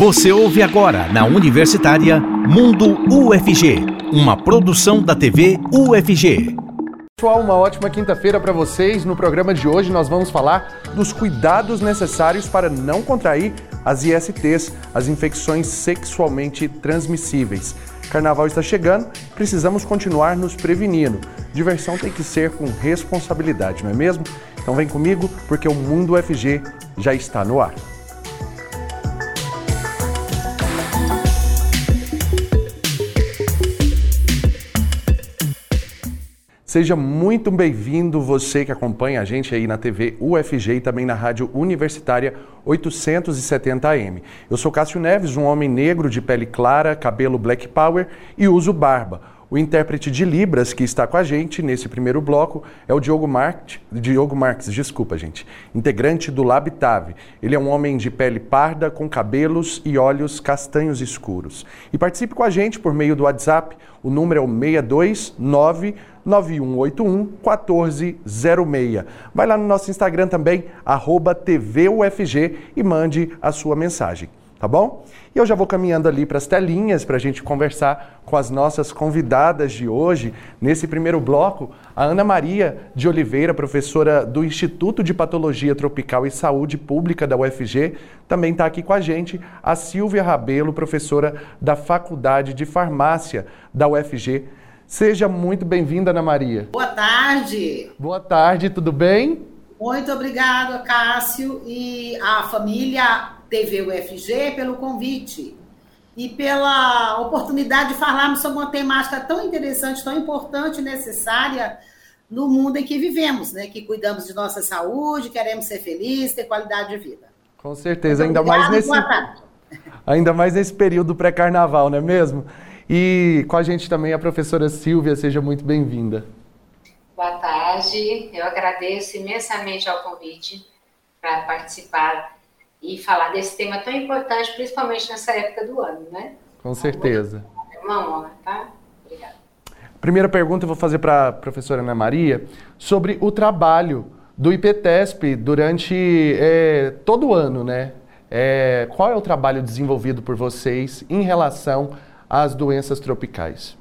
Você ouve agora na Universitária Mundo UFG, uma produção da TV UFG. Pessoal, uma ótima quinta-feira para vocês. No programa de hoje nós vamos falar dos cuidados necessários para não contrair as ISTs, as infecções sexualmente transmissíveis. Carnaval está chegando, precisamos continuar nos prevenindo. Diversão tem que ser com responsabilidade, não é mesmo? Então vem comigo, porque o Mundo UFG já está no ar. Seja muito bem-vindo você que acompanha a gente aí na TV UFG e também na Rádio Universitária 870 AM. Eu sou Cássio Neves, um homem negro de pele clara, cabelo Black Power e uso barba. O intérprete de Libras que está com a gente nesse primeiro bloco é o Diogo Marques, integrante do LabTavi. Ele é um homem de pele parda, com cabelos e olhos castanhos escuros. E participe com a gente por meio do WhatsApp, o número é o 629-9181-1406. Vai lá no nosso Instagram também, @TVUFG, e mande a sua mensagem, tá bom? E eu já vou caminhando ali para as telinhas para a gente conversar com as nossas convidadas de hoje. Nesse primeiro bloco, a Ana Maria de Oliveira, professora do Instituto de Patologia Tropical e Saúde Pública da UFG, também está aqui com a gente. A Silvia Rabelo, professora da Faculdade de Farmácia da UFG. Seja muito bem-vinda, Ana Maria. Boa tarde. Boa tarde, tudo bem? Muito obrigada, Cássio, e a família TV UFG pelo convite e pela oportunidade de falarmos sobre uma temática tão interessante, tão importante e necessária no mundo em que vivemos, né? Que cuidamos de nossa saúde, queremos ser felizes, ter qualidade de vida. Com certeza, então, ainda mais nesse período pré-carnaval, não é mesmo? E com a gente também a professora Silvia, seja muito bem-vinda. Boa tarde, eu agradeço imensamente ao convite para participar e falar desse tema tão importante, principalmente nessa época do ano, né? Com certeza. É uma honra, tá? Obrigada. Primeira pergunta eu vou fazer para a professora Ana Maria sobre o trabalho do IPTESP durante todo o ano, né? Qual é o trabalho desenvolvido por vocês em relação às doenças tropicais?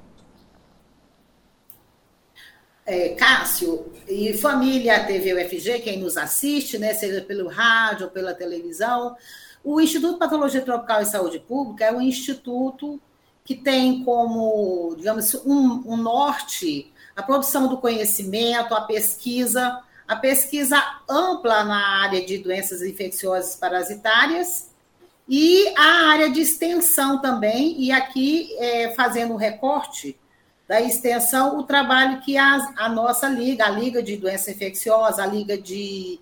Cássio e família TV UFG, quem nos assiste, né, seja pelo rádio ou pela televisão, o Instituto de Patologia Tropical e Saúde Pública é um instituto que tem como, digamos, um norte a produção do conhecimento, a pesquisa ampla na área de doenças infecciosas parasitárias e a área de extensão também, e aqui fazendo um recorte da extensão, o trabalho que a nossa liga, a Liga de Doença Infecciosa, a Liga de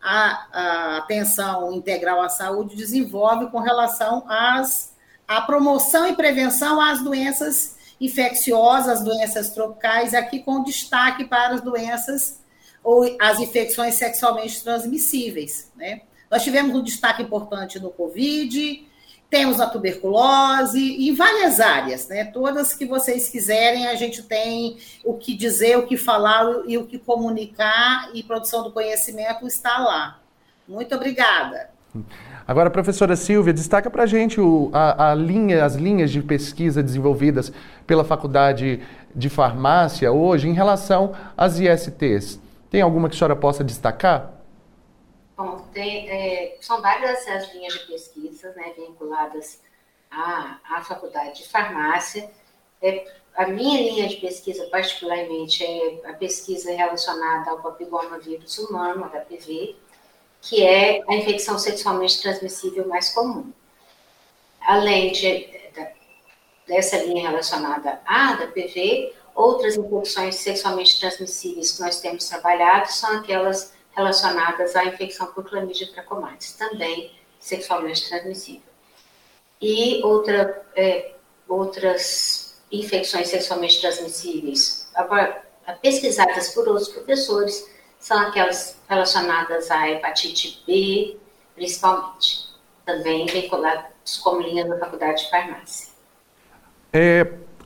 Atenção Integral à Saúde, desenvolve com relação à promoção e prevenção às doenças infecciosas, doenças tropicais, aqui com destaque para as doenças ou as infecções sexualmente transmissíveis, né? Nós tivemos um destaque importante no Covid, temos a tuberculose e várias áreas, né? Todas que vocês quiserem, a gente tem o que dizer, o que falar e o que comunicar, e produção do conhecimento está lá. Muito obrigada. Agora, professora Silvia, destaca para a gente as linhas de pesquisa desenvolvidas pela Faculdade de Farmácia hoje em relação às ISTs. Tem alguma que a senhora possa destacar? Bom, são várias as linhas de pesquisa, né, vinculadas à Faculdade de Farmácia. A minha linha de pesquisa, particularmente, é a pesquisa relacionada ao papilomavírus humano, HPV, que é a infecção sexualmente transmissível mais comum. Além dessa linha relacionada à HPV, outras infecções sexualmente transmissíveis que nós temos trabalhado são aquelas relacionadas à infecção por clamídia trachomatis, também sexualmente transmissível. E outras infecções sexualmente transmissíveis, agora, pesquisadas por outros professores, são aquelas relacionadas à hepatite B, principalmente, também vinculadas como linha da Faculdade de Farmácia.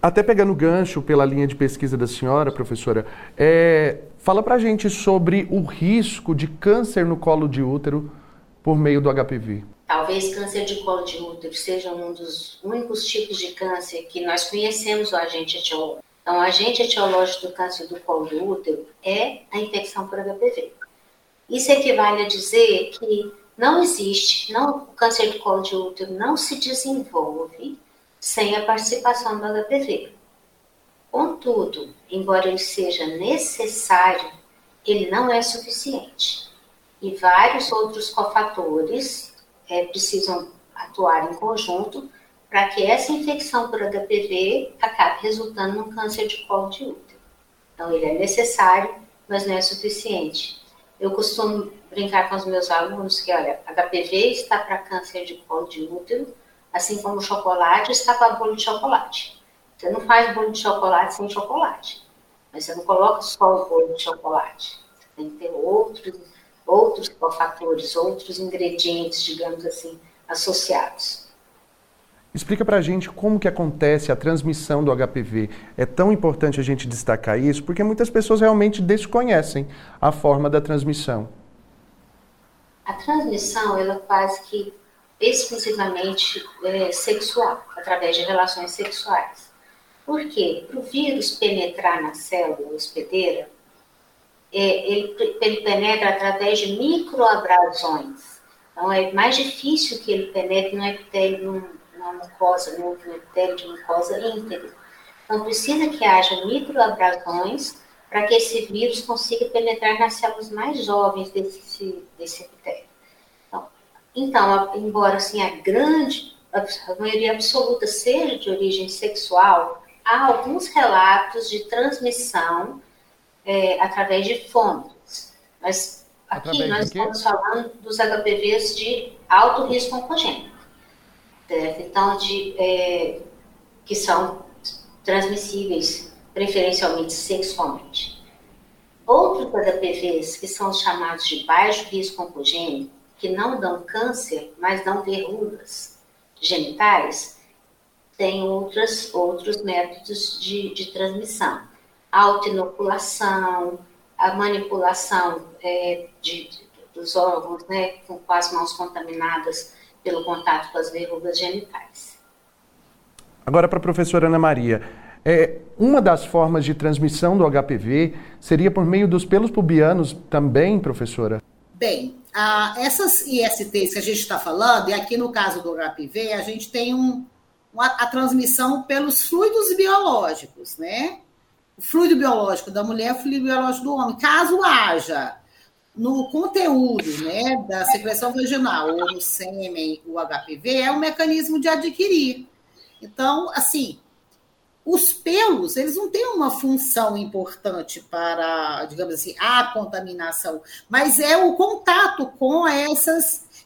Até pegando o gancho pela linha de pesquisa da senhora, professora, fala pra gente sobre o risco de câncer no colo de útero por meio do HPV. Talvez câncer de colo de útero seja um dos únicos tipos de câncer que nós conhecemos o agente etiológico. Então, o agente etiológico do câncer do colo do útero é a infecção por HPV. Isso equivale a dizer que o câncer de colo de útero não se desenvolve sem a participação do HPV. Contudo, embora ele seja necessário, ele não é suficiente. E vários outros cofatores precisam atuar em conjunto para que essa infecção por HPV acabe resultando num câncer de colo de útero. Então, ele é necessário, mas não é suficiente. Eu costumo brincar com os meus alunos que, olha, HPV está para câncer de colo de útero, assim como chocolate está para bolo de chocolate. Você não faz bolo de chocolate sem chocolate, mas você não coloca só o bolo de chocolate. Você tem que ter outros cofatores, outros ingredientes, digamos assim, associados. Explica pra gente como que acontece a transmissão do HPV. É tão importante a gente destacar isso, porque muitas pessoas realmente desconhecem a forma da transmissão. A transmissão, ela é quase que exclusivamente sexual, através de relações sexuais. Por quê? Para o vírus penetrar na célula hospedeira, ele penetra através de microabrasões. Então, é mais difícil que ele penetre no epitélio, na mucosa, no epitélio de mucosa íntegro. Então, precisa que haja microabrasões para que esse vírus consiga penetrar nas células mais jovens desse epitélio. Então, embora assim, a maioria absoluta seja de origem sexual, há alguns relatos de transmissão através de fômites. Mas aqui nós estamos falando dos HPVs de alto risco oncogênico. Então, que são transmissíveis preferencialmente sexualmente. Outros HPVs, que são chamados de baixo risco oncogênico, que não dão câncer, mas dão verrugas genitais, têm outros métodos de transmissão. A auto-inoculação, a manipulação dos órgãos, né, com as mãos contaminadas, pelo contato com as verrugas genitais. Agora, para a professora Ana Maria, uma das formas de transmissão do HPV seria por meio dos pelos pubianos também, professora? Bem, essas ISTs que a gente está falando, e aqui no caso do HPV, a gente tem a transmissão pelos fluidos biológicos, né? O fluido biológico da mulher, o fluido biológico do homem, caso haja no conteúdo, né, da secreção vaginal ou no sêmen, o HPV, é um mecanismo de adquirir. Então, assim, os pelos, eles não têm uma função importante para, digamos assim, a contaminação, mas é o contato com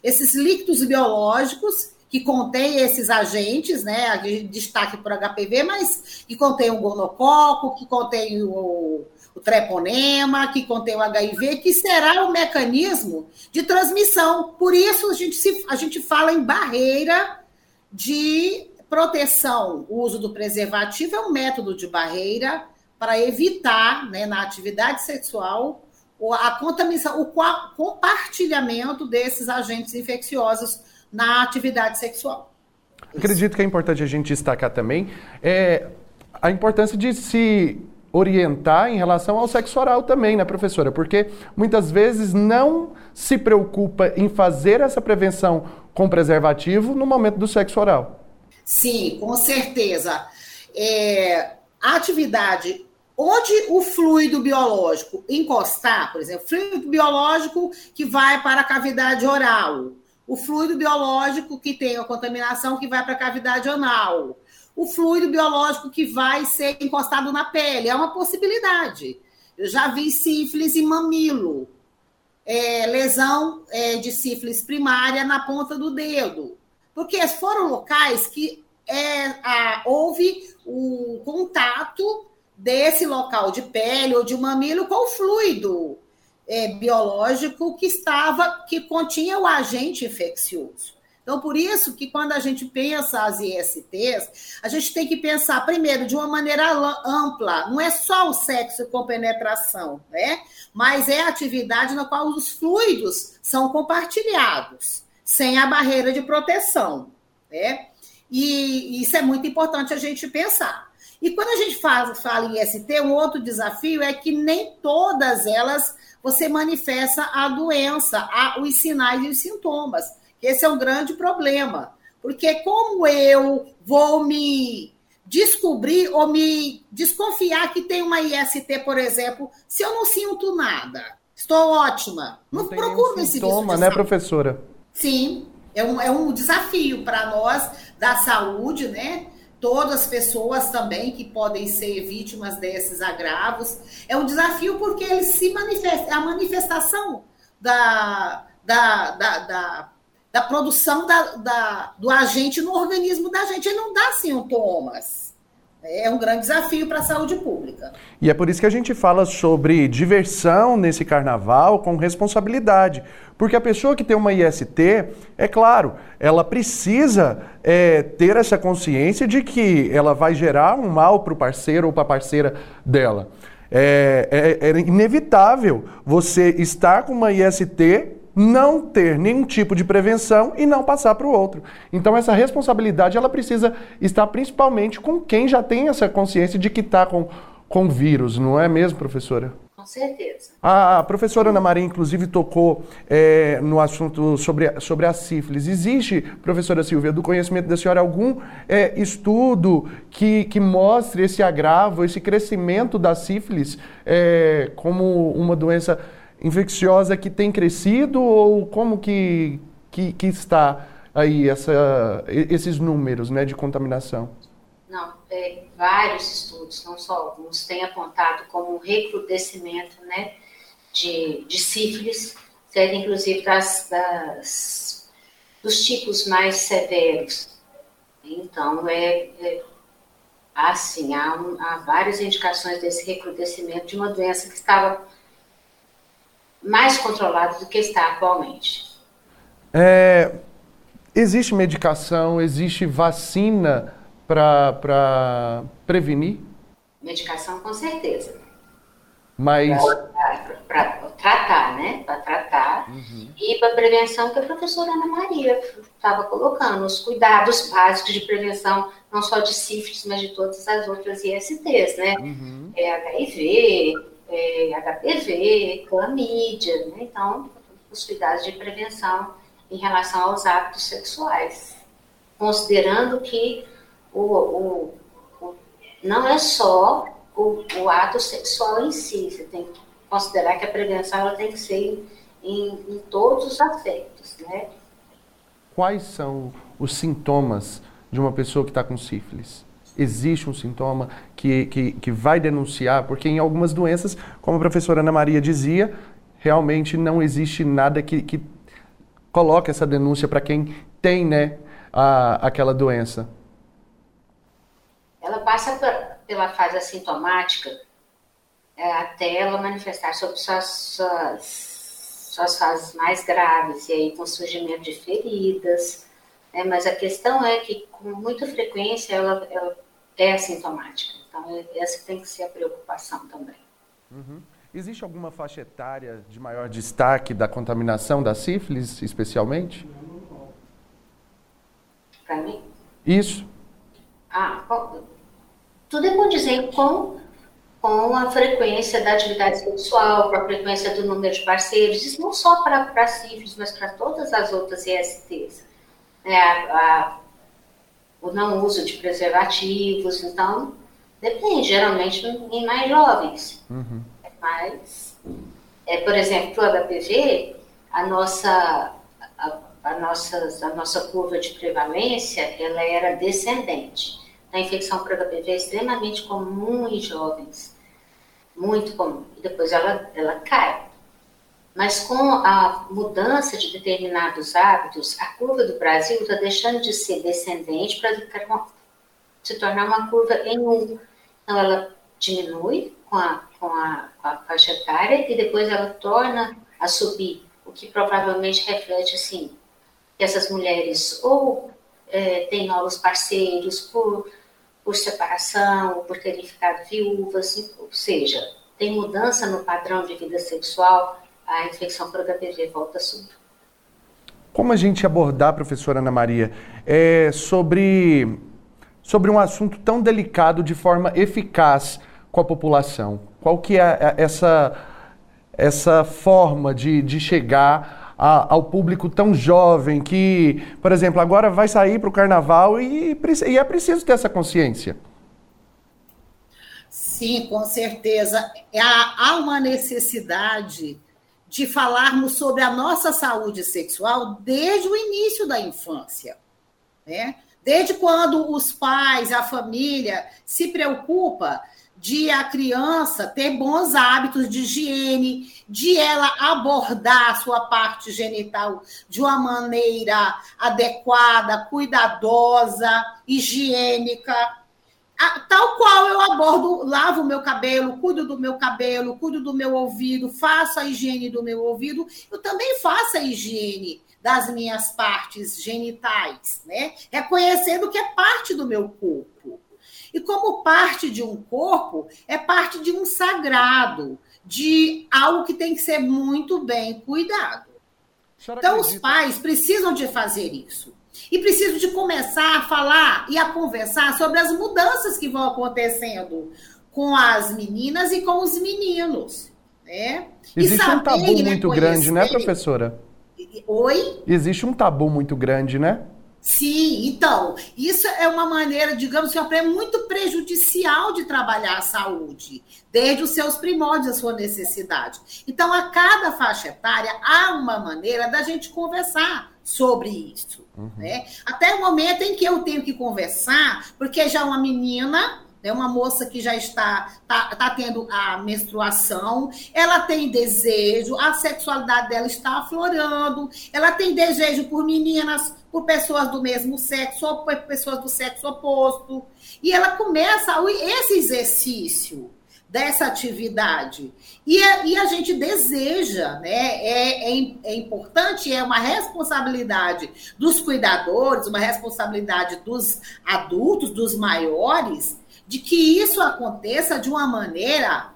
esses líquidos biológicos que contém esses agentes, né, a gente destaque por HPV, mas que contém o gonococo, que contém o treponema, que contém o HIV, que será um mecanismo de transmissão. Por isso, a gente fala em barreira de proteção. O uso do preservativo é um método de barreira para evitar, né, na atividade sexual a contaminação, o compartilhamento desses agentes infecciosos na atividade sexual. Acredito que é importante a gente destacar também a importância de se orientar em relação ao sexo oral também, né, professora? Porque muitas vezes não se preocupa em fazer essa prevenção com preservativo no momento do sexo oral. Sim, com certeza. A atividade onde o fluido biológico encostar, por exemplo, fluido biológico que vai para a cavidade oral, o fluido biológico que tem a contaminação que vai para a cavidade anal, o fluido biológico que vai ser encostado na pele. É uma possibilidade. Eu já vi sífilis em mamilo, lesão de sífilis primária na ponta do dedo, porque foram locais que houve o contato desse local de pele ou de mamilo com o fluido biológico que continha o agente infeccioso. Então, por isso que quando a gente pensa as ISTs, a gente tem que pensar, primeiro, de uma maneira ampla. Não é só o sexo com penetração, né? Mas é a atividade na qual os fluidos são compartilhados. sem a barreira de proteção, né? E isso é muito importante a gente pensar. E quando a gente fala em ST, um outro desafio é que nem todas elas você manifesta a doença, os sinais e os sintomas. Esse é um grande problema, porque como eu vou me descobrir ou me desconfiar que tem uma IST, por exemplo, se eu não sinto nada? Estou ótima. Não procuro esse sintoma, né, professora? Sim, é um desafio para nós da saúde, né? Todas as pessoas também que podem ser vítimas desses agravos. É um desafio porque ele se manifesta, a manifestação da produção do agente no organismo da gente. Ele não dá sintomas. É um grande desafio para a saúde pública. E é por isso que a gente fala sobre diversão nesse carnaval com responsabilidade. Porque a pessoa que tem uma IST, é claro, ela precisa ter essa consciência de que ela vai gerar um mal para o parceiro ou para a parceira dela. É inevitável você estar com uma IST, não ter nenhum tipo de prevenção e não passar para o outro. Então essa responsabilidade ela precisa estar principalmente com quem já tem essa consciência de que está com vírus, não é mesmo, professora? Com certeza. A professora Ana Maria, inclusive, tocou no assunto sobre a sífilis. Existe, professora Silvia, do conhecimento da senhora, algum estudo que mostre esse agravo, esse crescimento da sífilis como uma doença infecciosa que tem crescido, ou como que está aí esses números, né, de contaminação? Não, tem vários estudos, não só alguns, têm apontado como um recrudescimento, né, de sífilis, inclusive dos tipos mais severos. Então, assim, há várias indicações desse recrudescimento de uma doença que estava mais controlado do que está atualmente. Existe medicação, existe vacina para prevenir? Medicação, com certeza. Mas para tratar, né? Para tratar. Uhum. E para prevenção, que a professora Ana Maria estava colocando, os cuidados básicos de prevenção, não só de sífilis, mas de todas as outras ISTs, né? Uhum. HIV... HPV, clamídia, né? Então, os cuidados de prevenção em relação aos hábitos sexuais, considerando que não é só o ato sexual em si, você tem que considerar que a prevenção ela tem que ser em todos os aspectos, né? Quais são os sintomas de uma pessoa que está com sífilis? Existe um sintoma que vai denunciar, porque em algumas doenças, como a professora Ana Maria dizia, realmente não existe nada que coloque essa denúncia para quem tem, né, aquela doença. Ela passa pela fase assintomática até ela manifestar sobre suas fases mais graves, e aí com surgimento de feridas, né? Mas a questão é que com muita frequência ela é assintomática. Então, essa tem que ser a preocupação também. Uhum. Existe alguma faixa etária de maior destaque da contaminação da sífilis, especialmente? Para mim? Isso. Tudo é condizente com a frequência da atividade sexual, com a frequência do número de parceiros. Isso não só para a sífilis, mas para todas as outras ISTs. O não uso de preservativos, então, depende, geralmente em mais jovens. Uhum. Mas, por exemplo, o HPV, a nossa curva de prevalência, ela era descendente. A infecção por HPV é extremamente comum em jovens, muito comum, e depois ela cai. Mas com a mudança de determinados hábitos, a curva do Brasil está deixando de ser descendente para se tornar uma curva em U. Então, ela diminui com a faixa etária e depois ela torna a subir, o que provavelmente reflete, assim, que essas mulheres ou têm novos parceiros por separação, ou por terem ficado viúvas, assim, ou seja, tem mudança no padrão de vida sexual, a infecção por HPV volta a subir. como a gente abordar, professora Ana Maria, sobre um assunto tão delicado de forma eficaz com a população? Qual que é essa forma de chegar ao público tão jovem que, por exemplo, agora vai sair para o carnaval e é preciso ter essa consciência? Sim, com certeza. Há uma necessidade de falarmos sobre a nossa saúde sexual desde o início da infância, né? Desde quando os pais, a família se preocupa de a criança ter bons hábitos de higiene, de ela abordar a sua parte genital de uma maneira adequada, cuidadosa, higiênica. Tal qual eu abordo, lavo o meu cabelo, cuido do meu cabelo, cuido do meu ouvido, faço a higiene do meu ouvido, eu também faço a higiene das minhas partes genitais, né? Reconhecendo que é parte do meu corpo. E como parte de um corpo, é parte de um sagrado, de algo que tem que ser muito bem cuidado. Então, os pais precisam de fazer isso. E preciso de começar a falar e a conversar sobre as mudanças que vão acontecendo com as meninas e com os meninos, né? Existe um tabu muito grande, né, professora? Oi? Existe um tabu muito grande, né? Sim, então, isso é uma maneira, digamos que é muito prejudicial de trabalhar a saúde, desde os seus primórdios, a sua necessidade. Então, a cada faixa etária, há uma maneira da gente conversar sobre isso, né? Até o momento em que eu tenho que conversar, porque já uma menina, né, uma moça que já está tendo a menstruação, ela tem desejo, a sexualidade dela está aflorando, ela tem desejo por meninas, por pessoas do mesmo sexo ou por pessoas do sexo oposto, e ela começa esse exercício dessa atividade. E a gente deseja, né? É importante, é uma responsabilidade dos cuidadores, uma responsabilidade dos adultos, dos maiores, de que isso aconteça de uma maneira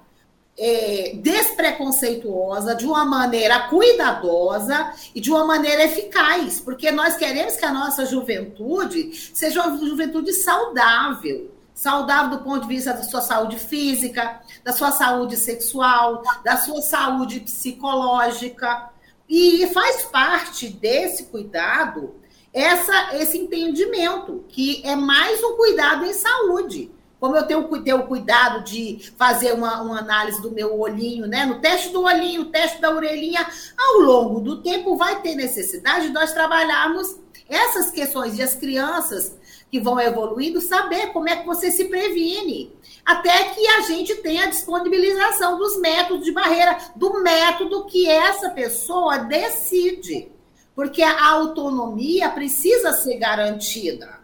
despreconceituosa, de uma maneira cuidadosa e de uma maneira eficaz, porque nós queremos que a nossa juventude seja uma juventude saudável. Saudável do ponto de vista da sua saúde física, da sua saúde sexual, da sua saúde psicológica. E faz parte desse cuidado esse entendimento, que é mais um cuidado em saúde. Como eu tenho o cuidado de fazer uma análise do meu olhinho, né? No teste do olhinho, o teste da orelhinha, ao longo do tempo vai ter necessidade de nós trabalharmos essas questões de as crianças que vão evoluindo, saber como é que você se previne, até que a gente tenha a disponibilização dos métodos de barreira, do método que essa pessoa decide, porque a autonomia precisa ser garantida.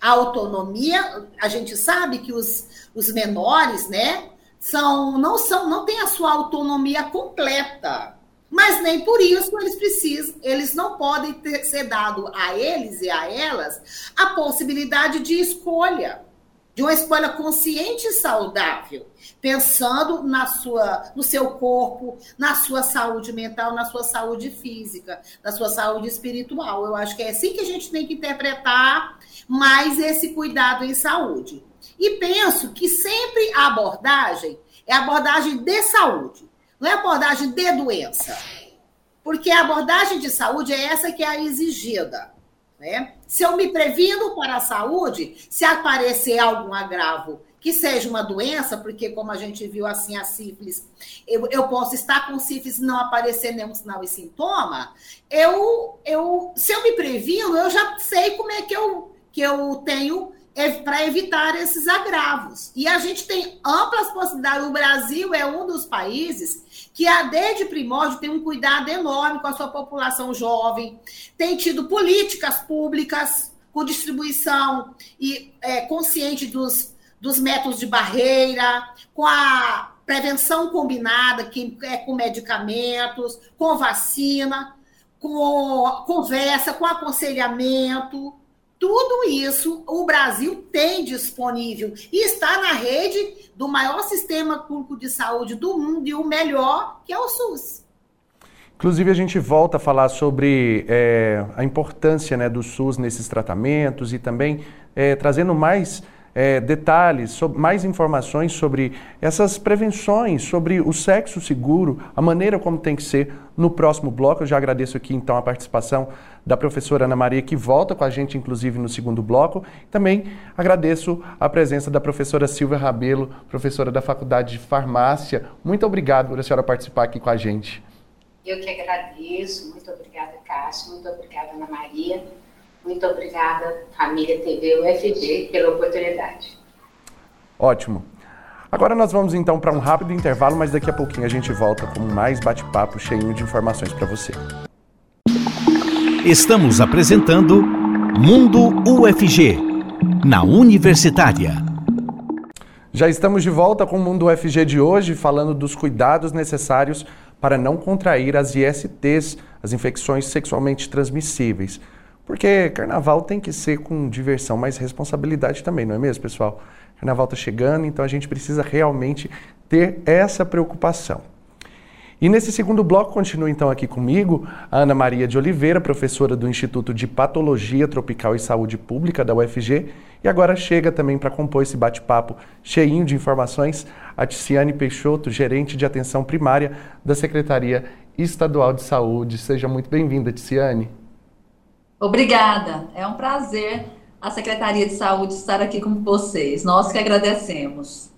A autonomia, a gente sabe que os menores, né, não têm a sua autonomia completa, mas nem por isso eles não podem ser dado a eles e a elas a possibilidade de escolha, de uma escolha consciente e saudável, pensando no seu corpo, na sua saúde mental, na sua saúde física, na sua saúde espiritual. Eu acho que é assim que a gente tem que interpretar mais esse cuidado em saúde. E penso que sempre a abordagem é a abordagem de saúde. Não é abordagem de doença, porque a abordagem de saúde é essa que é a exigida, né? Se eu me previno para a saúde, se aparecer algum agravo, que seja uma doença, porque como a gente viu assim, a sífilis, eu posso estar com sífilis e não aparecer nenhum sinal e sintoma, se eu me previno, eu já sei como é que eu tenho para evitar esses agravos. E a gente tem amplas possibilidades. O Brasil é um dos países que, desde primórdio, tem um cuidado enorme com a sua população jovem, tem tido políticas públicas com distribuição e consciente dos métodos de barreira, com a prevenção combinada, que é com medicamentos, com vacina, com conversa, com aconselhamento. Tudo isso o Brasil tem disponível e está na rede do maior sistema público de saúde do mundo e o melhor, que é o SUS. Inclusive, a gente volta a falar sobre a importância, né, do SUS nesses tratamentos e também trazendo mais detalhes, mais informações sobre essas prevenções, sobre o sexo seguro, a maneira como tem que ser no próximo bloco. Eu já agradeço aqui, então, a participação da professora Ana Maria, que volta com a gente, inclusive, no segundo bloco. Também agradeço a presença da professora Silvia Rabelo, professora da Faculdade de Farmácia. Muito obrigado por a senhora participar aqui com a gente. Eu que agradeço. Muito obrigada, Cássio. Muito obrigada, Ana Maria. Muito obrigada, família TV UFG, pela oportunidade. Ótimo. Agora nós vamos, então, para um rápido intervalo, mas daqui a pouquinho a gente volta com mais bate-papo cheio de informações para você. Estamos apresentando Mundo UFG, na Universitária. Já estamos de volta com o Mundo UFG de hoje, falando dos cuidados necessários para não contrair as ISTs, as infecções sexualmente transmissíveis. Porque carnaval tem que ser com diversão, mas responsabilidade também, não é mesmo, pessoal? Carnaval está chegando, então a gente precisa realmente ter essa preocupação. E nesse segundo bloco, continua então aqui comigo a Ana Maria de Oliveira, professora do Instituto de Patologia Tropical e Saúde Pública da UFG. E agora chega também para compor esse bate-papo cheinho de informações a Ticiane Peixoto, gerente de atenção primária da Secretaria Estadual de Saúde. Seja muito bem-vinda, Ticiane. Obrigada, é um prazer a Secretaria de Saúde estar aqui com vocês, nós que agradecemos.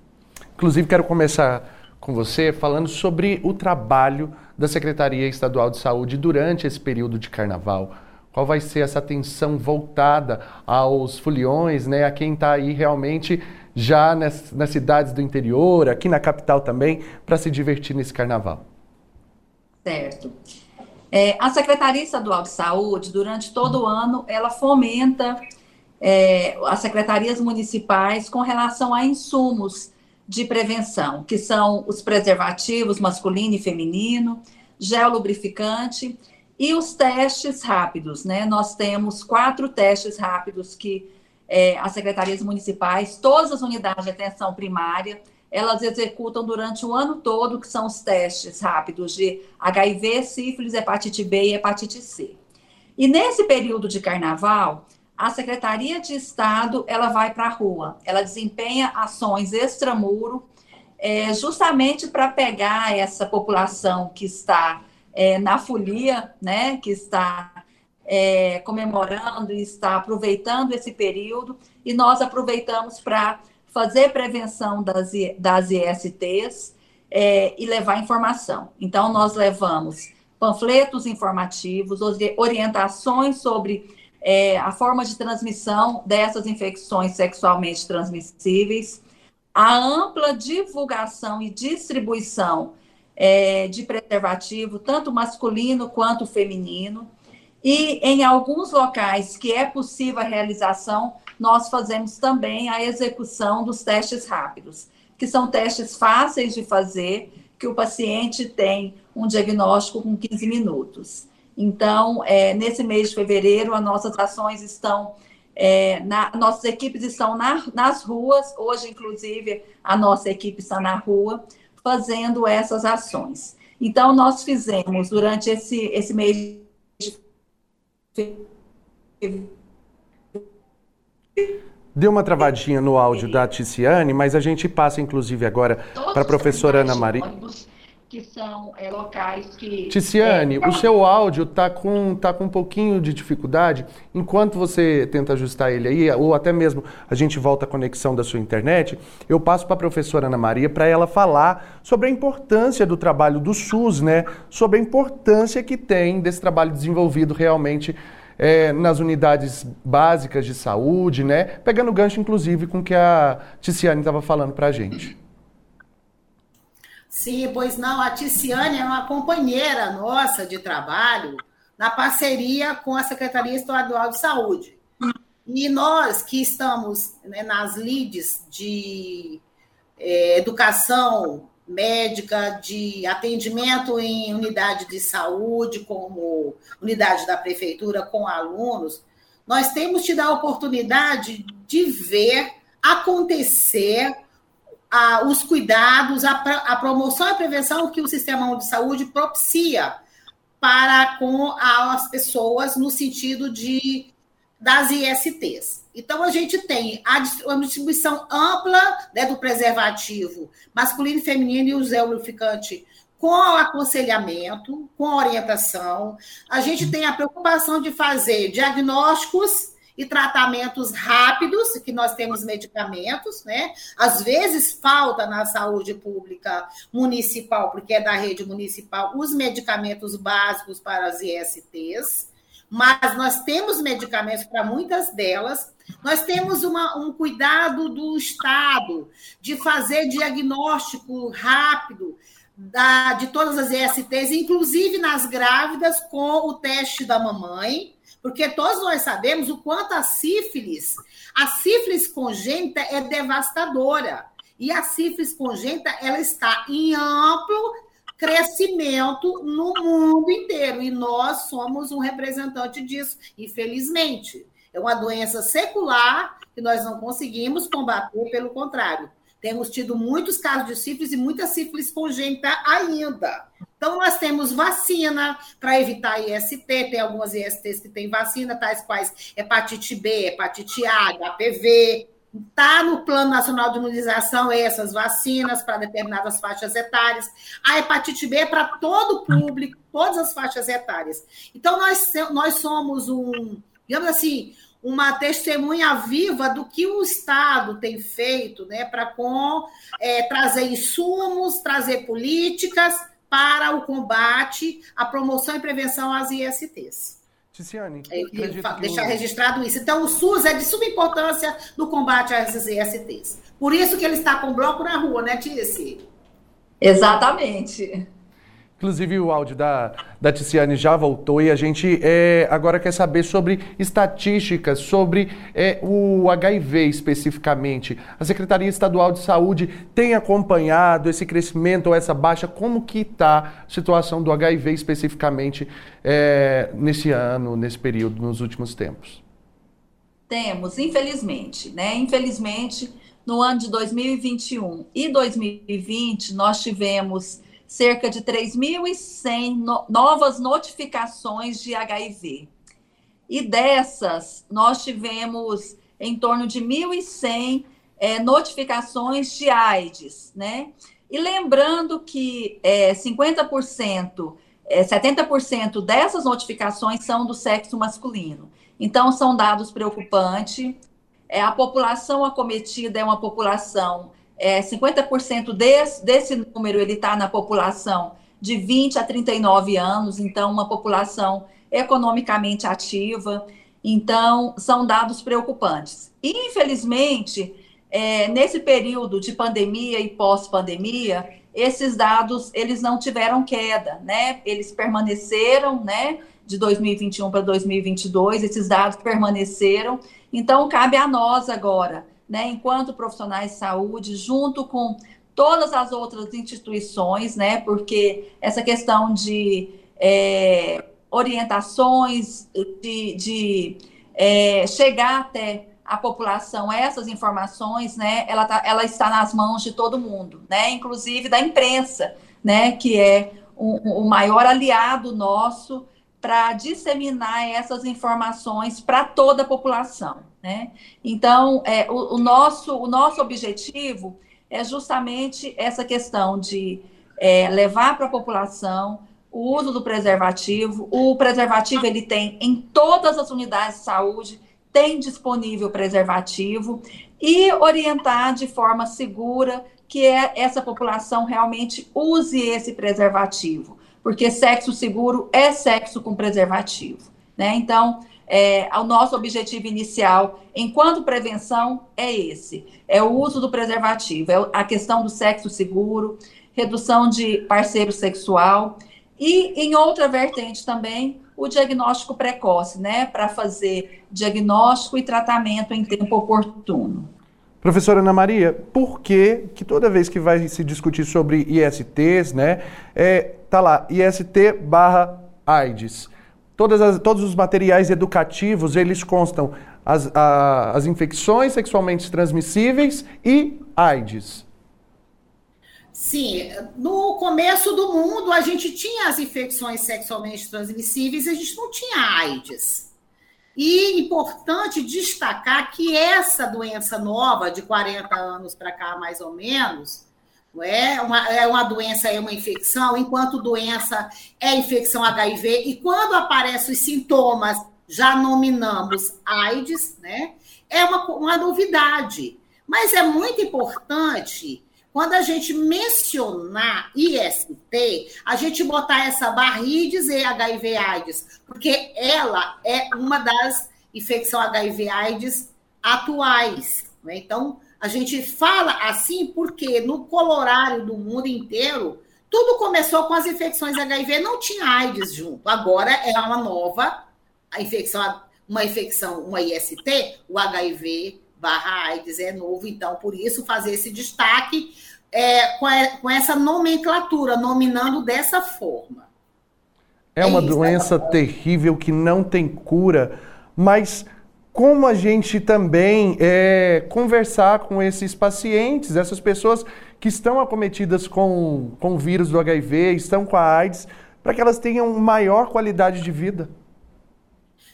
Inclusive, quero começar com você falando sobre o trabalho da Secretaria Estadual de Saúde durante esse período de carnaval. Qual vai ser essa atenção voltada aos foliões, né, a quem está aí realmente já nas cidades do interior, aqui na capital também, para se divertir nesse carnaval? Certo. A Secretaria Estadual de Saúde, durante todo o ano, ela fomenta as secretarias municipais com relação a insumos de prevenção, que são os preservativos masculino e feminino, gel lubrificante e os testes rápidos, né? Nós temos 4 testes rápidos que as secretarias municipais, todas as unidades de atenção primária, elas executam durante o ano todo, que são os testes rápidos de HIV, sífilis, hepatite B e hepatite C. E nesse período de carnaval, a Secretaria de Estado, ela vai para a rua, ela desempenha ações extramuro, justamente para pegar essa população que está na folia, né, que está comemorando e está aproveitando esse período, e nós aproveitamos para fazer prevenção das ISTs e levar informação. Então, nós levamos panfletos informativos, orientações sobre a forma de transmissão dessas infecções sexualmente transmissíveis, a ampla divulgação e distribuição de preservativo, tanto masculino quanto feminino, e em alguns locais que é possível a realização, nós fazemos também a execução dos testes rápidos, que são testes fáceis de fazer, que o paciente tem um diagnóstico com 15 minutos. Então, nesse mês de fevereiro, as nossas ações estão, nossas equipes estão nas ruas, hoje, inclusive, a nossa equipe está na rua, fazendo essas ações. Então, nós fizemos, durante esse mês de fevereiro, deu uma travadinha no áudio da Ticiane, mas a gente passa, inclusive, agora para a professora Ana Maria. Que são locais que... Ticiane, o seu áudio tá com um pouquinho de dificuldade. Enquanto você tenta ajustar ele aí, ou até mesmo a gente volta à conexão da sua internet, eu passo para a professora Ana Maria para ela falar sobre a importância do trabalho do SUS, né? Sobre a importância que tem desse trabalho desenvolvido realmente nas unidades básicas de saúde, né? Pegando gancho, inclusive, com o que a Ticiane estava falando para a gente. Sim, pois não, a Ticiane é uma companheira nossa de trabalho na parceria com a Secretaria Estadual de Saúde. E nós que estamos, né, nas lides de educação médica, de atendimento em unidade de saúde, como unidade da prefeitura, com alunos, nós temos tido a oportunidade de ver acontecer os cuidados, a promoção e a prevenção que o sistema de saúde propicia para com as pessoas no sentido de, das ISTs. Então, a gente tem a distribuição ampla, né, do preservativo masculino e feminino e o gel lubrificante com aconselhamento, com orientação. A gente tem a preocupação de fazer diagnósticos e tratamentos rápidos, que nós temos medicamentos, né? Às vezes falta na saúde pública municipal, porque é da rede municipal, os medicamentos básicos para as ISTs, mas nós temos medicamentos para muitas delas. Nós temos um cuidado do Estado de fazer diagnóstico rápido de todas as ISTs, inclusive nas grávidas, com o teste da mamãe, porque todos nós sabemos o quanto a sífilis congênita é devastadora. E a sífilis congênita, ela está em amplo crescimento no mundo inteiro. E nós somos um representante disso, infelizmente. É uma doença secular que nós não conseguimos combater, pelo contrário. Temos tido muitos casos de sífilis e muita sífilis congênita ainda. Então, nós temos vacina para evitar IST, tem algumas ISTs que têm vacina, tais quais hepatite B, hepatite A, HPV. Está no Plano Nacional de Imunização essas vacinas para determinadas faixas etárias. A hepatite B é para todo o público, todas as faixas etárias. Então, nós somos digamos assim, uma testemunha viva do que o Estado tem feito, né, para trazer insumos, trazer políticas para o combate, a promoção e prevenção às ISTs. Ticiane, deixar registrado isso. Então, o SUS é de suma importância no combate às ISTs. Por isso que ele está com bloco na rua, né, Tici? Exatamente. Inclusive, o áudio da Ticiane já voltou e a gente agora quer saber sobre estatísticas, sobre o HIV especificamente. A Secretaria Estadual de Saúde tem acompanhado esse crescimento ou essa baixa? Como que está a situação do HIV especificamente nesse ano, nesse período, nos últimos tempos? Temos, infelizmente, né? Infelizmente, no ano de 2021 e 2020, nós tivemos cerca de 3.100 novas notificações de HIV. E dessas, nós tivemos em torno de 1.100 notificações de AIDS, né? E lembrando que 70% dessas notificações são do sexo masculino. Então, são dados preocupantes. A população acometida é uma população... 50% desse número ele está na população de 20 a 39 anos, então uma população economicamente ativa, então são dados preocupantes. Infelizmente, nesse período de pandemia e pós-pandemia, esses dados eles não tiveram queda, né? Eles permaneceram, né? De 2021 para 2022, esses dados permaneceram, então cabe a nós agora, né, enquanto profissionais de saúde, junto com todas as outras instituições, né, porque essa questão de orientações, de chegar até a população, essas informações, né, ela está nas mãos de todo mundo, né, inclusive da imprensa, né, que é o maior aliado nosso para disseminar essas informações para toda a população, né? Então, o nosso objetivo é justamente essa questão de levar para a população o uso do preservativo. O preservativo, ele tem em todas as unidades de saúde, tem disponível preservativo, e orientar de forma segura que essa população realmente use esse preservativo. Porque sexo seguro é sexo com preservativo, né? Então, o nosso objetivo inicial, enquanto prevenção, é esse. É o uso do preservativo, é a questão do sexo seguro, redução de parceiro sexual. E, em outra vertente também, o diagnóstico precoce, né? Para fazer diagnóstico e tratamento em tempo oportuno. Professora Ana Maria, por que toda vez que vai se discutir sobre ISTs, né? Tá lá, IST/AIDS. Todos os materiais educativos, eles constam as infecções sexualmente transmissíveis e AIDS. Sim, no começo do mundo a gente tinha as infecções sexualmente transmissíveis e a gente não tinha AIDS. E importante destacar que essa doença nova, de 40 anos para cá mais ou menos, é uma doença, é uma infecção, enquanto doença é infecção HIV, e quando aparecem os sintomas, já nominamos AIDS, né? É uma novidade, mas é muito importante... Quando a gente mencionar IST, a gente botar essa barra e dizer HIV-AIDS, porque ela é uma das infecções HIV-AIDS atuais. Né? Então, a gente fala assim porque no colorário do mundo inteiro, tudo começou com as infecções HIV, não tinha AIDS junto. Agora é uma nova infecção, uma IST, o HIV/AIDS é novo, então, por isso, fazer esse destaque com essa nomenclatura, nominando dessa forma. É uma doença terrível que não tem cura, mas como a gente também conversar com esses pacientes, essas pessoas que estão acometidas com o vírus do HIV, estão com a AIDS, para que elas tenham maior qualidade de vida?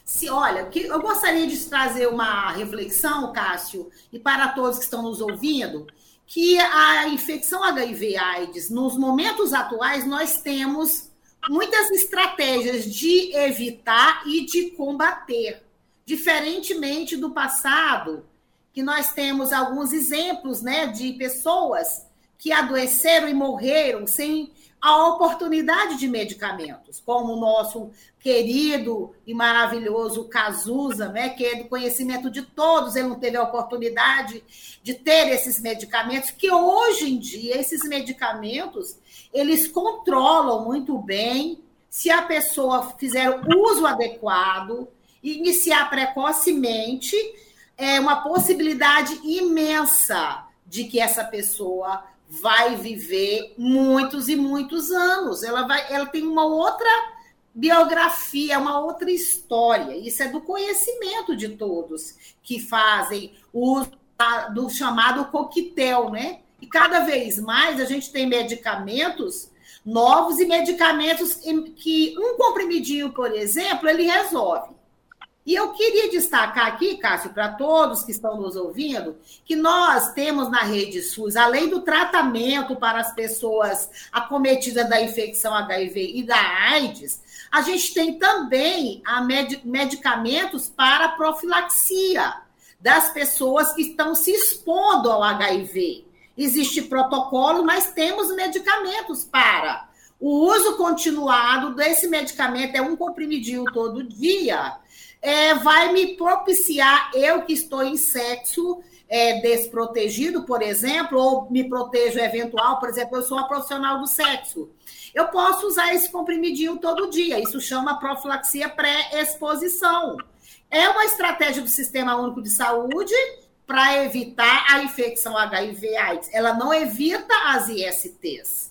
Se, olha, eu gostaria de trazer uma reflexão, Cássio, e para todos que estão nos ouvindo, que a infecção HIV-AIDS, nos momentos atuais, nós temos muitas estratégias de evitar e de combater. Diferentemente do passado, que nós temos alguns exemplos, né, de pessoas que adoeceram e morreram sem a oportunidade de medicamentos, como o nosso querido e maravilhoso Cazuza, né, que é do conhecimento de todos, ele não teve a oportunidade de ter esses medicamentos, que hoje em dia, esses medicamentos, eles controlam muito bem se a pessoa fizer o uso adequado, iniciar precocemente, é uma possibilidade imensa de que essa pessoa... vai viver muitos e muitos anos. Ela tem uma outra biografia, uma outra história. Isso é do conhecimento de todos que fazem uso do chamado coquetel, né? E cada vez mais a gente tem medicamentos novos e medicamentos que um comprimidinho, por exemplo, ele resolve. E eu queria destacar aqui, Cássio, para todos que estão nos ouvindo, que nós temos na rede SUS, além do tratamento para as pessoas acometidas da infecção HIV e da AIDS, a gente tem também medicamentos para profilaxia das pessoas que estão se expondo ao HIV. Existe protocolo, mas temos medicamentos para o uso continuado desse medicamento, é um comprimidinho todo dia, vai me propiciar, eu que estou em sexo desprotegido, por exemplo, ou me protejo eventual, por exemplo, eu sou uma profissional do sexo. Eu posso usar esse comprimidinho todo dia, isso chama profilaxia pré-exposição. É uma estratégia do Sistema Único de Saúde para evitar a infecção HIV-AIDS. Ela não evita as ISTs,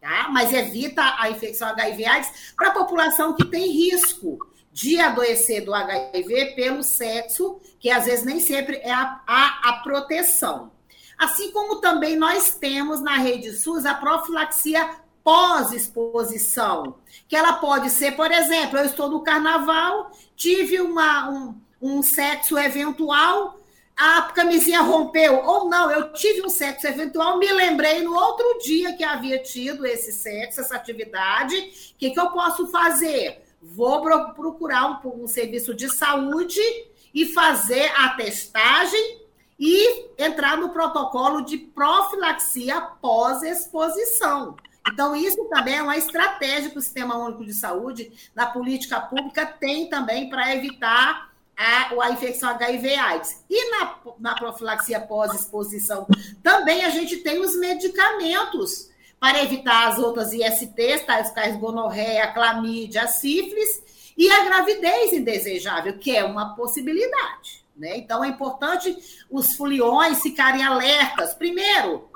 tá? Mas evita a infecção HIV-AIDS para a população que tem risco de adoecer do HIV pelo sexo, que às vezes nem sempre é a proteção. Assim como também nós temos na rede SUS a profilaxia pós-exposição, que ela pode ser, por exemplo, eu estou no carnaval, tive um sexo eventual, a camisinha rompeu, ou não, eu tive um sexo eventual, me lembrei no outro dia que havia tido esse sexo, essa atividade, o que eu posso fazer? Vou procurar um serviço de saúde e fazer a testagem e entrar no protocolo de profilaxia pós-exposição. Então, isso também é uma estratégia que o Sistema Único de Saúde, na política pública, tem também para evitar a infecção HIV-AIDS. E na profilaxia pós-exposição também a gente tem os medicamentos para evitar as outras ISTs, tais como gonorreia, clamídia, sífilis, e a gravidez indesejável, que é uma possibilidade, né? Então, é importante os foliões ficarem alertas. Primeiro,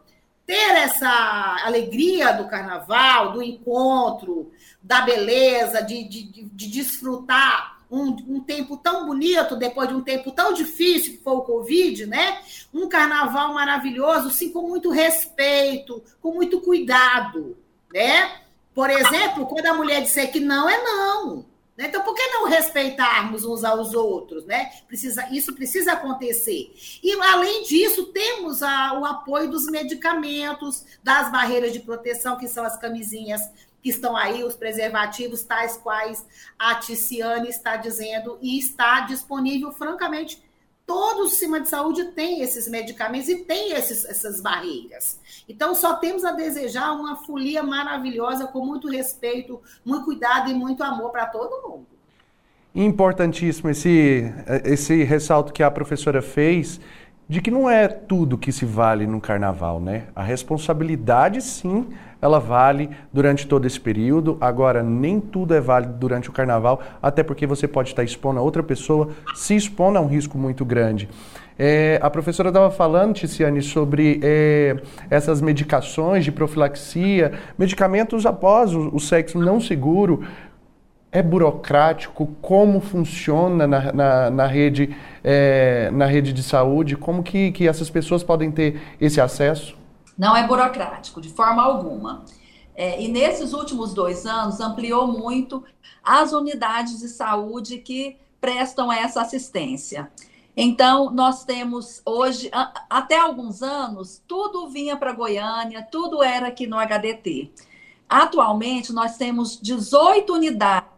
ter essa alegria do carnaval, do encontro, da beleza, de desfrutar um tempo tão bonito, depois de um tempo tão difícil que foi o Covid, né? Um carnaval maravilhoso, sim, com muito respeito, com muito cuidado, né? Por exemplo, quando a mulher disser que não, é não. Né? Então, por que não respeitarmos uns aos outros? Né? Isso precisa acontecer. E, além disso, temos o apoio dos medicamentos, das barreiras de proteção, que são as camisinhas que estão aí, os preservativos, tais quais a Ticiane está dizendo, e está disponível, francamente, todo o sistema de saúde tem esses medicamentos e tem essas barreiras. Então, só temos a desejar uma folia maravilhosa, com muito respeito, muito cuidado e muito amor para todo mundo. Importantíssimo esse ressalto que a professora fez, de que não é tudo que se vale no carnaval, né? A responsabilidade, sim, ela vale durante todo esse período. Agora, nem tudo é válido durante o carnaval, até porque você pode estar expondo a outra pessoa, se expondo a um risco muito grande. A professora estava falando, Ticiane, sobre essas medicações de profilaxia, medicamentos após o sexo não seguro. É burocrático? Como funciona na rede de saúde? Como que essas pessoas podem ter esse acesso? Não é burocrático, de forma alguma. E nesses últimos 2 anos, ampliou muito as unidades de saúde que prestam essa assistência. Então, nós temos hoje, até alguns anos, tudo vinha para Goiânia, tudo era aqui no HDT. Atualmente, nós temos 18 unidades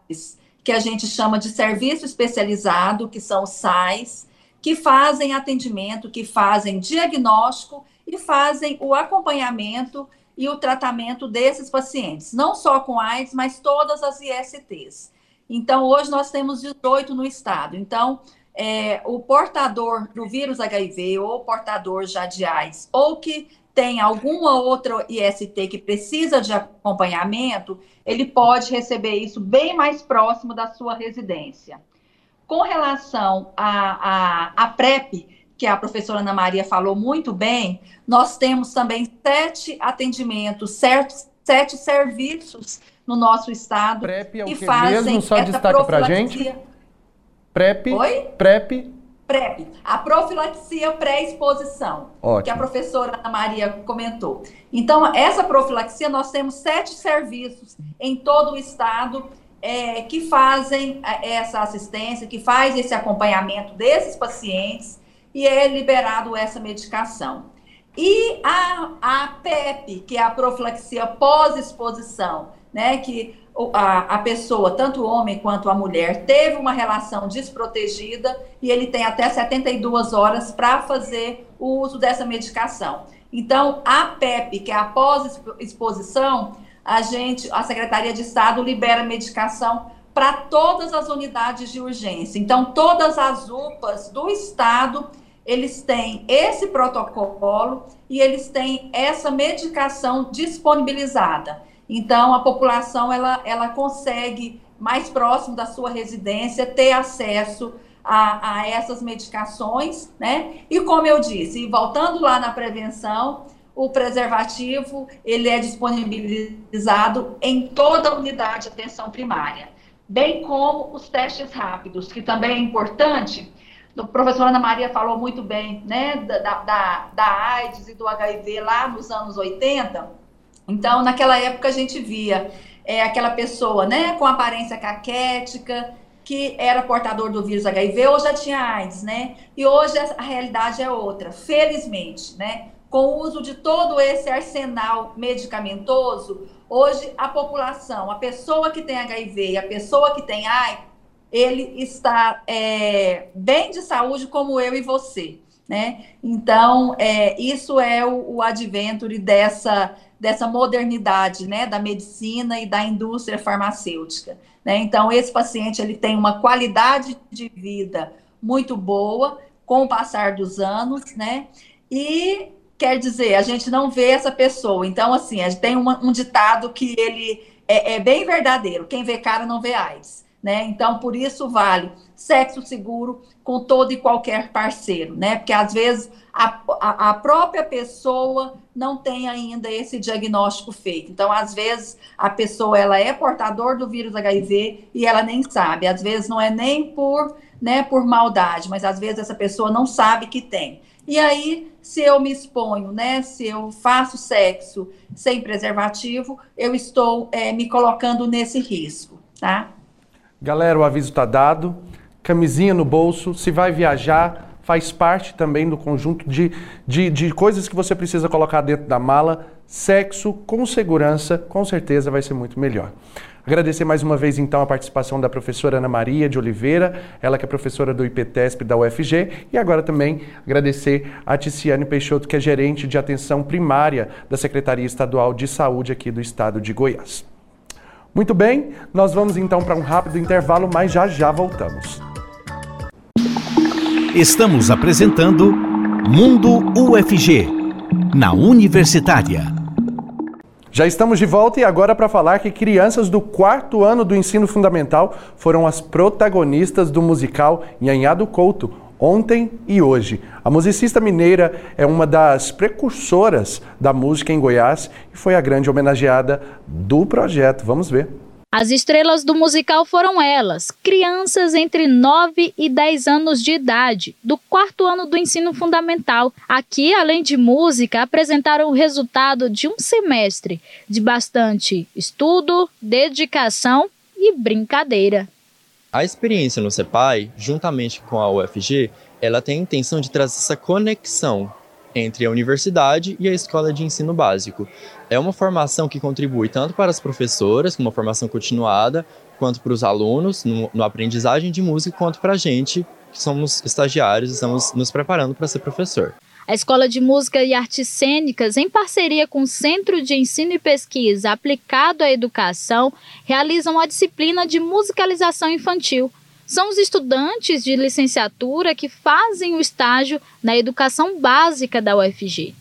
que a gente chama de serviço especializado, que são SAIs, que fazem atendimento, que fazem diagnóstico e fazem o acompanhamento e o tratamento desses pacientes, não só com AIDS, mas todas as ISTs. Então, hoje nós temos 18 no estado. Então, o portador do vírus HIV ou portador já de AIDS, ou que tem alguma outra IST que precisa de acompanhamento, ele pode receber isso bem mais próximo da sua residência. Com relação à PrEP, que a professora Ana Maria falou muito bem, nós temos também 7 atendimentos, 7 serviços no nosso estado. PrEP é o que mesmo? Só destaca para a gente. PrEP? Oi? PrEP, a profilaxia pré-exposição, que a professora Ana Maria comentou. Então, essa profilaxia, nós temos 7 serviços em todo o estado que fazem essa assistência, que faz esse acompanhamento desses pacientes e é liberado essa medicação. E a PEP, que é a profilaxia pós-exposição, né, que a pessoa, tanto o homem quanto a mulher, teve uma relação desprotegida e ele tem até 72 horas para fazer o uso dessa medicação. Então, a PEP, que é a pós-exposição, a Secretaria de Estado libera medicação para todas as unidades de urgência. Então, todas as UPAs do estado, eles têm esse protocolo e eles têm essa medicação disponibilizada. Então, a população, ela consegue, mais próximo da sua residência, ter acesso a essas medicações, né? E como eu disse, voltando lá na prevenção, o preservativo, ele é disponibilizado em toda a unidade de atenção primária, bem como os testes rápidos, que também é importante. A professora Ana Maria falou muito bem, né, da AIDS e do HIV lá nos anos 80, Então, naquela época, a gente via aquela pessoa, né, com aparência caquética, que era portador do vírus HIV ou já tinha AIDS, né? E hoje a realidade é outra, felizmente, né? Com o uso de todo esse arsenal medicamentoso, hoje a população, a pessoa que tem HIV e a pessoa que tem AIDS, ele está bem de saúde como eu e você, né? Então, isso é o advento dessa modernidade, né, da medicina e da indústria farmacêutica, né? Então, esse paciente, ele tem uma qualidade de vida muito boa com o passar dos anos, né? E, quer dizer, a gente não vê essa pessoa. Então, assim, a gente tem um ditado que ele é bem verdadeiro. Quem vê cara não vê AIDS, né? Então, por isso vale sexo seguro com todo e qualquer parceiro, né? Porque, às vezes, a própria pessoa não tem ainda esse diagnóstico feito. Então, às vezes, a pessoa ela é portadora do vírus HIV e ela nem sabe. Às vezes, não é nem por, né, por maldade, mas, às vezes, essa pessoa não sabe que tem. E aí, se eu me exponho, né, se eu faço sexo sem preservativo, eu estou me colocando nesse risco, tá? Galera, o aviso está dado, camisinha no bolso, se vai viajar, faz parte também do conjunto de coisas que você precisa colocar dentro da mala, sexo com segurança, com certeza vai ser muito melhor. Agradecer mais uma vez, então, a participação da professora Ana Maria de Oliveira, ela que é professora do IPTESP da UFG, e agora também agradecer a Ticiane Peixoto, que é gerente de atenção primária da Secretaria Estadual de Saúde aqui do estado de Goiás. Muito bem, nós vamos então para um rápido intervalo, mas já voltamos. Estamos apresentando Mundo UFG, na Universitária. Já estamos de volta e agora para falar que crianças do 4º ano do ensino fundamental foram as protagonistas do musical Nhanhá do Couto, ontem e hoje. A musicista mineira é uma das precursoras da música em Goiás e foi a grande homenageada do projeto. Vamos ver. As estrelas do musical foram elas, crianças entre 9 e 10 anos de idade, do 4º ano do ensino fundamental. Aqui, além de música, apresentaram o resultado de um semestre de bastante estudo, dedicação e brincadeira. A experiência no CEPAI, juntamente com a UFG, ela tem a intenção de trazer essa conexão entre a universidade e a escola de ensino básico. É uma formação que contribui tanto para as professoras, uma formação continuada, quanto para os alunos, na aprendizagem de música, quanto para a gente, que somos estagiários e estamos nos preparando para ser professor. A Escola de Música e Artes Cênicas, em parceria com o Centro de Ensino e Pesquisa Aplicado à Educação, realizam a disciplina de musicalização infantil. São os estudantes de licenciatura que fazem o estágio na educação básica da UFG.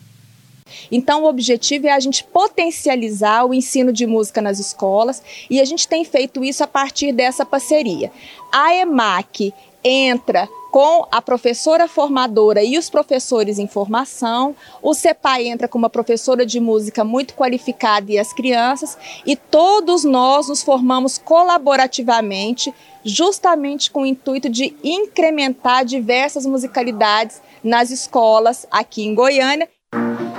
Então, o objetivo é a gente potencializar o ensino de música nas escolas e a gente tem feito isso a partir dessa parceria. A EMAC entra com a professora formadora e os professores em formação, o CEPAI entra com uma professora de música muito qualificada e as crianças, e todos nós nos formamos colaborativamente, justamente com o intuito de incrementar diversas musicalidades nas escolas aqui em Goiânia.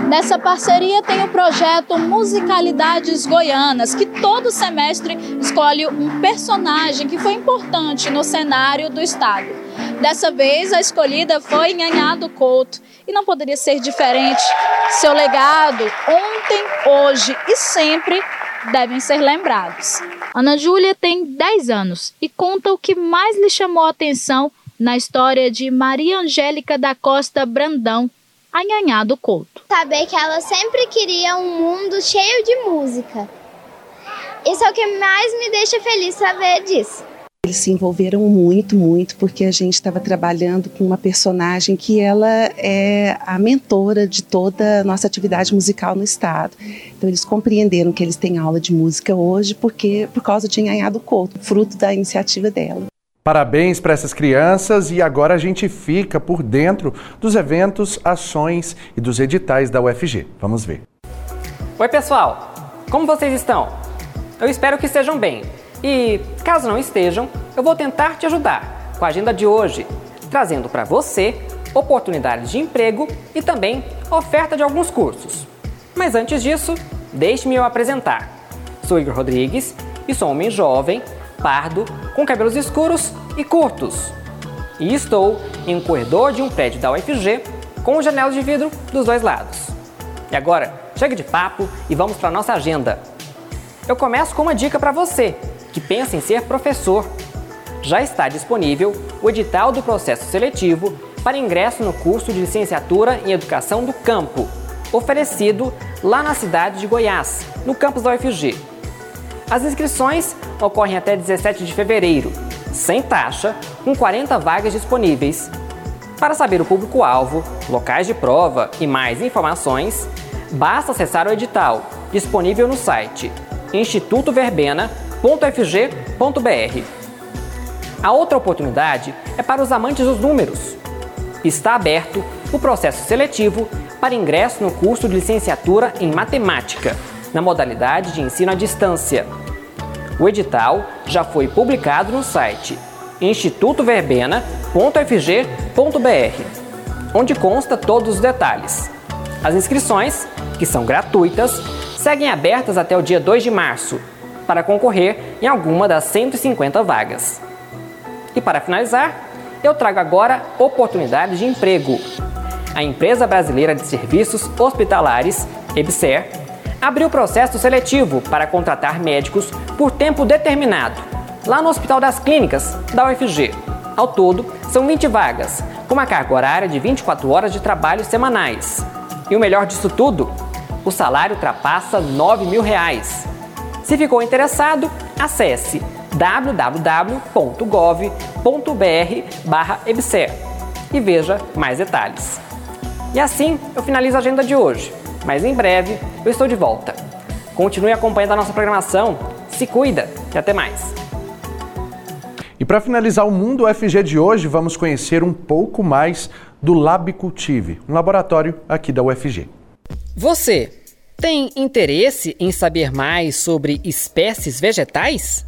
Nessa parceria tem o projeto Musicalidades Goianas, que todo semestre escolhe um personagem que foi importante no cenário do estado. Dessa vez a escolhida foi Nhanhá do Couto e não poderia ser diferente. Seu legado, ontem, hoje e sempre, devem ser lembrados. Ana Júlia tem 10 anos e conta o que mais lhe chamou a atenção na história de Maria Angélica da Costa Brandão, a Nhanhá do Couto. Saber que ela sempre queria um mundo cheio de música. Isso é o que mais me deixa feliz saber disso. Eles se envolveram muito, porque a gente estava trabalhando com uma personagem que ela é a mentora de toda a nossa atividade musical no estado. Então eles compreenderam que eles têm aula de música hoje por causa de Nhanhá do Couto, fruto da iniciativa dela. Parabéns para essas crianças e agora a gente fica por dentro dos eventos, ações e dos editais da UFG. Vamos ver. Oi pessoal, como vocês estão? Eu espero que estejam bem e, caso não estejam, eu vou tentar te ajudar com a agenda de hoje, trazendo para você oportunidades de emprego e também oferta de alguns cursos. Mas antes disso, deixe-me eu apresentar. Sou Igor Rodrigues e sou um homem jovem, pardo, com cabelos escuros e curtos. E estou em um corredor de um prédio da UFG com janelas de vidro dos dois lados. E agora, chega de papo e vamos para a nossa agenda. Eu começo com uma dica para você que pensa em ser professor. Já está disponível o edital do processo seletivo para ingresso no curso de licenciatura em Educação do Campo, oferecido lá na cidade de Goiás, no campus da UFG. As inscrições ocorrem até 17 de fevereiro, sem taxa, com 40 vagas disponíveis. Para saber o público-alvo, locais de prova e mais informações, basta acessar o edital, disponível no site institutoverbena.fg.br. A outra oportunidade é para os amantes dos números. Está aberto o processo seletivo para ingresso no curso de licenciatura em matemática, na modalidade de ensino à distância. O edital já foi publicado no site institutoverbena.fg.br, onde consta todos os detalhes. As inscrições, que são gratuitas, seguem abertas até o dia 2 de março, para concorrer em alguma das 150 vagas. E para finalizar, eu trago agora oportunidades de emprego. A Empresa Brasileira de Serviços Hospitalares, EBSER, abriu processo seletivo para contratar médicos por tempo determinado, lá no Hospital das Clínicas, da UFG. Ao todo, são 20 vagas, com uma carga horária de 24 horas de trabalho semanais. E o melhor disso tudo, o salário ultrapassa R$ 9.000. Se ficou interessado, acesse www.gov.br/ebser e veja mais detalhes. E assim eu finalizo a agenda de hoje, mas em breve eu estou de volta. Continue acompanhando a nossa programação, se cuida e até mais! E para finalizar o Mundo UFG de hoje, vamos conhecer um pouco mais do LabCultive, um laboratório aqui da UFG. Você tem interesse em saber mais sobre espécies vegetais?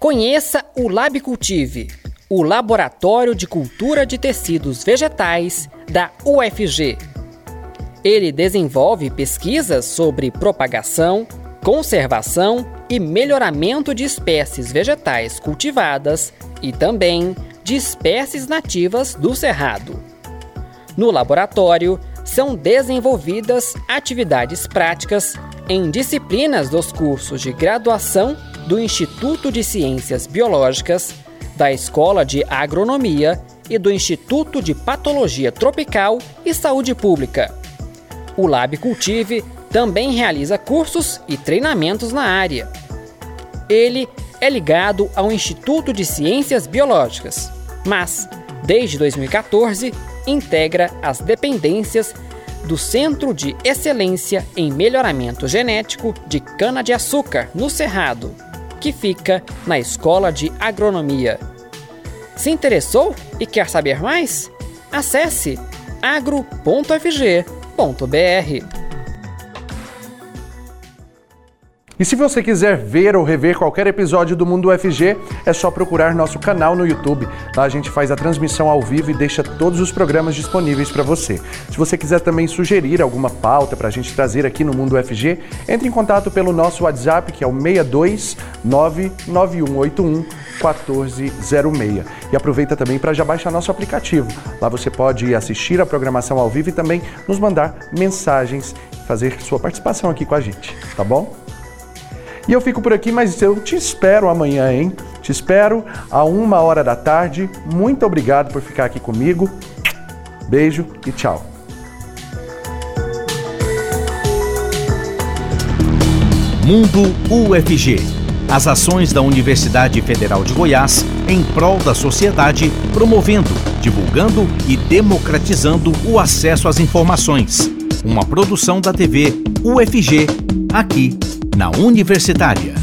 Conheça o LabCultive, o Laboratório de Cultura de Tecidos Vegetais da UFG. Ele desenvolve pesquisas sobre propagação, conservação e melhoramento de espécies vegetais cultivadas e também de espécies nativas do Cerrado. No laboratório, são desenvolvidas atividades práticas em disciplinas dos cursos de graduação do Instituto de Ciências Biológicas, da Escola de Agronomia e do Instituto de Patologia Tropical e Saúde Pública. O LabCultive também realiza cursos e treinamentos na área. Ele é ligado ao Instituto de Ciências Biológicas, mas, desde 2014, integra as dependências do Centro de Excelência em Melhoramento Genético de Cana-de-Açúcar no Cerrado, que fica na Escola de Agronomia. Se interessou e quer saber mais? Acesse agro.fg.br. E se você quiser ver ou rever qualquer episódio do Mundo UFG, é só procurar nosso canal no YouTube. Lá a gente faz a transmissão ao vivo e deixa todos os programas disponíveis para você. Se você quiser também sugerir alguma pauta para a gente trazer aqui no Mundo UFG, entre em contato pelo nosso WhatsApp, que é o 62991811406. E aproveita também para já baixar nosso aplicativo. Lá você pode assistir a programação ao vivo e também nos mandar mensagens, fazer sua participação aqui com a gente, tá bom? E eu fico por aqui, mas eu te espero amanhã, hein? Te espero a 13h. Muito obrigado por ficar aqui comigo. Beijo e tchau. Mundo UFG. As ações da Universidade Federal de Goiás em prol da sociedade, promovendo, divulgando e democratizando o acesso às informações. Uma produção da TV UFG, aqui na Universitária.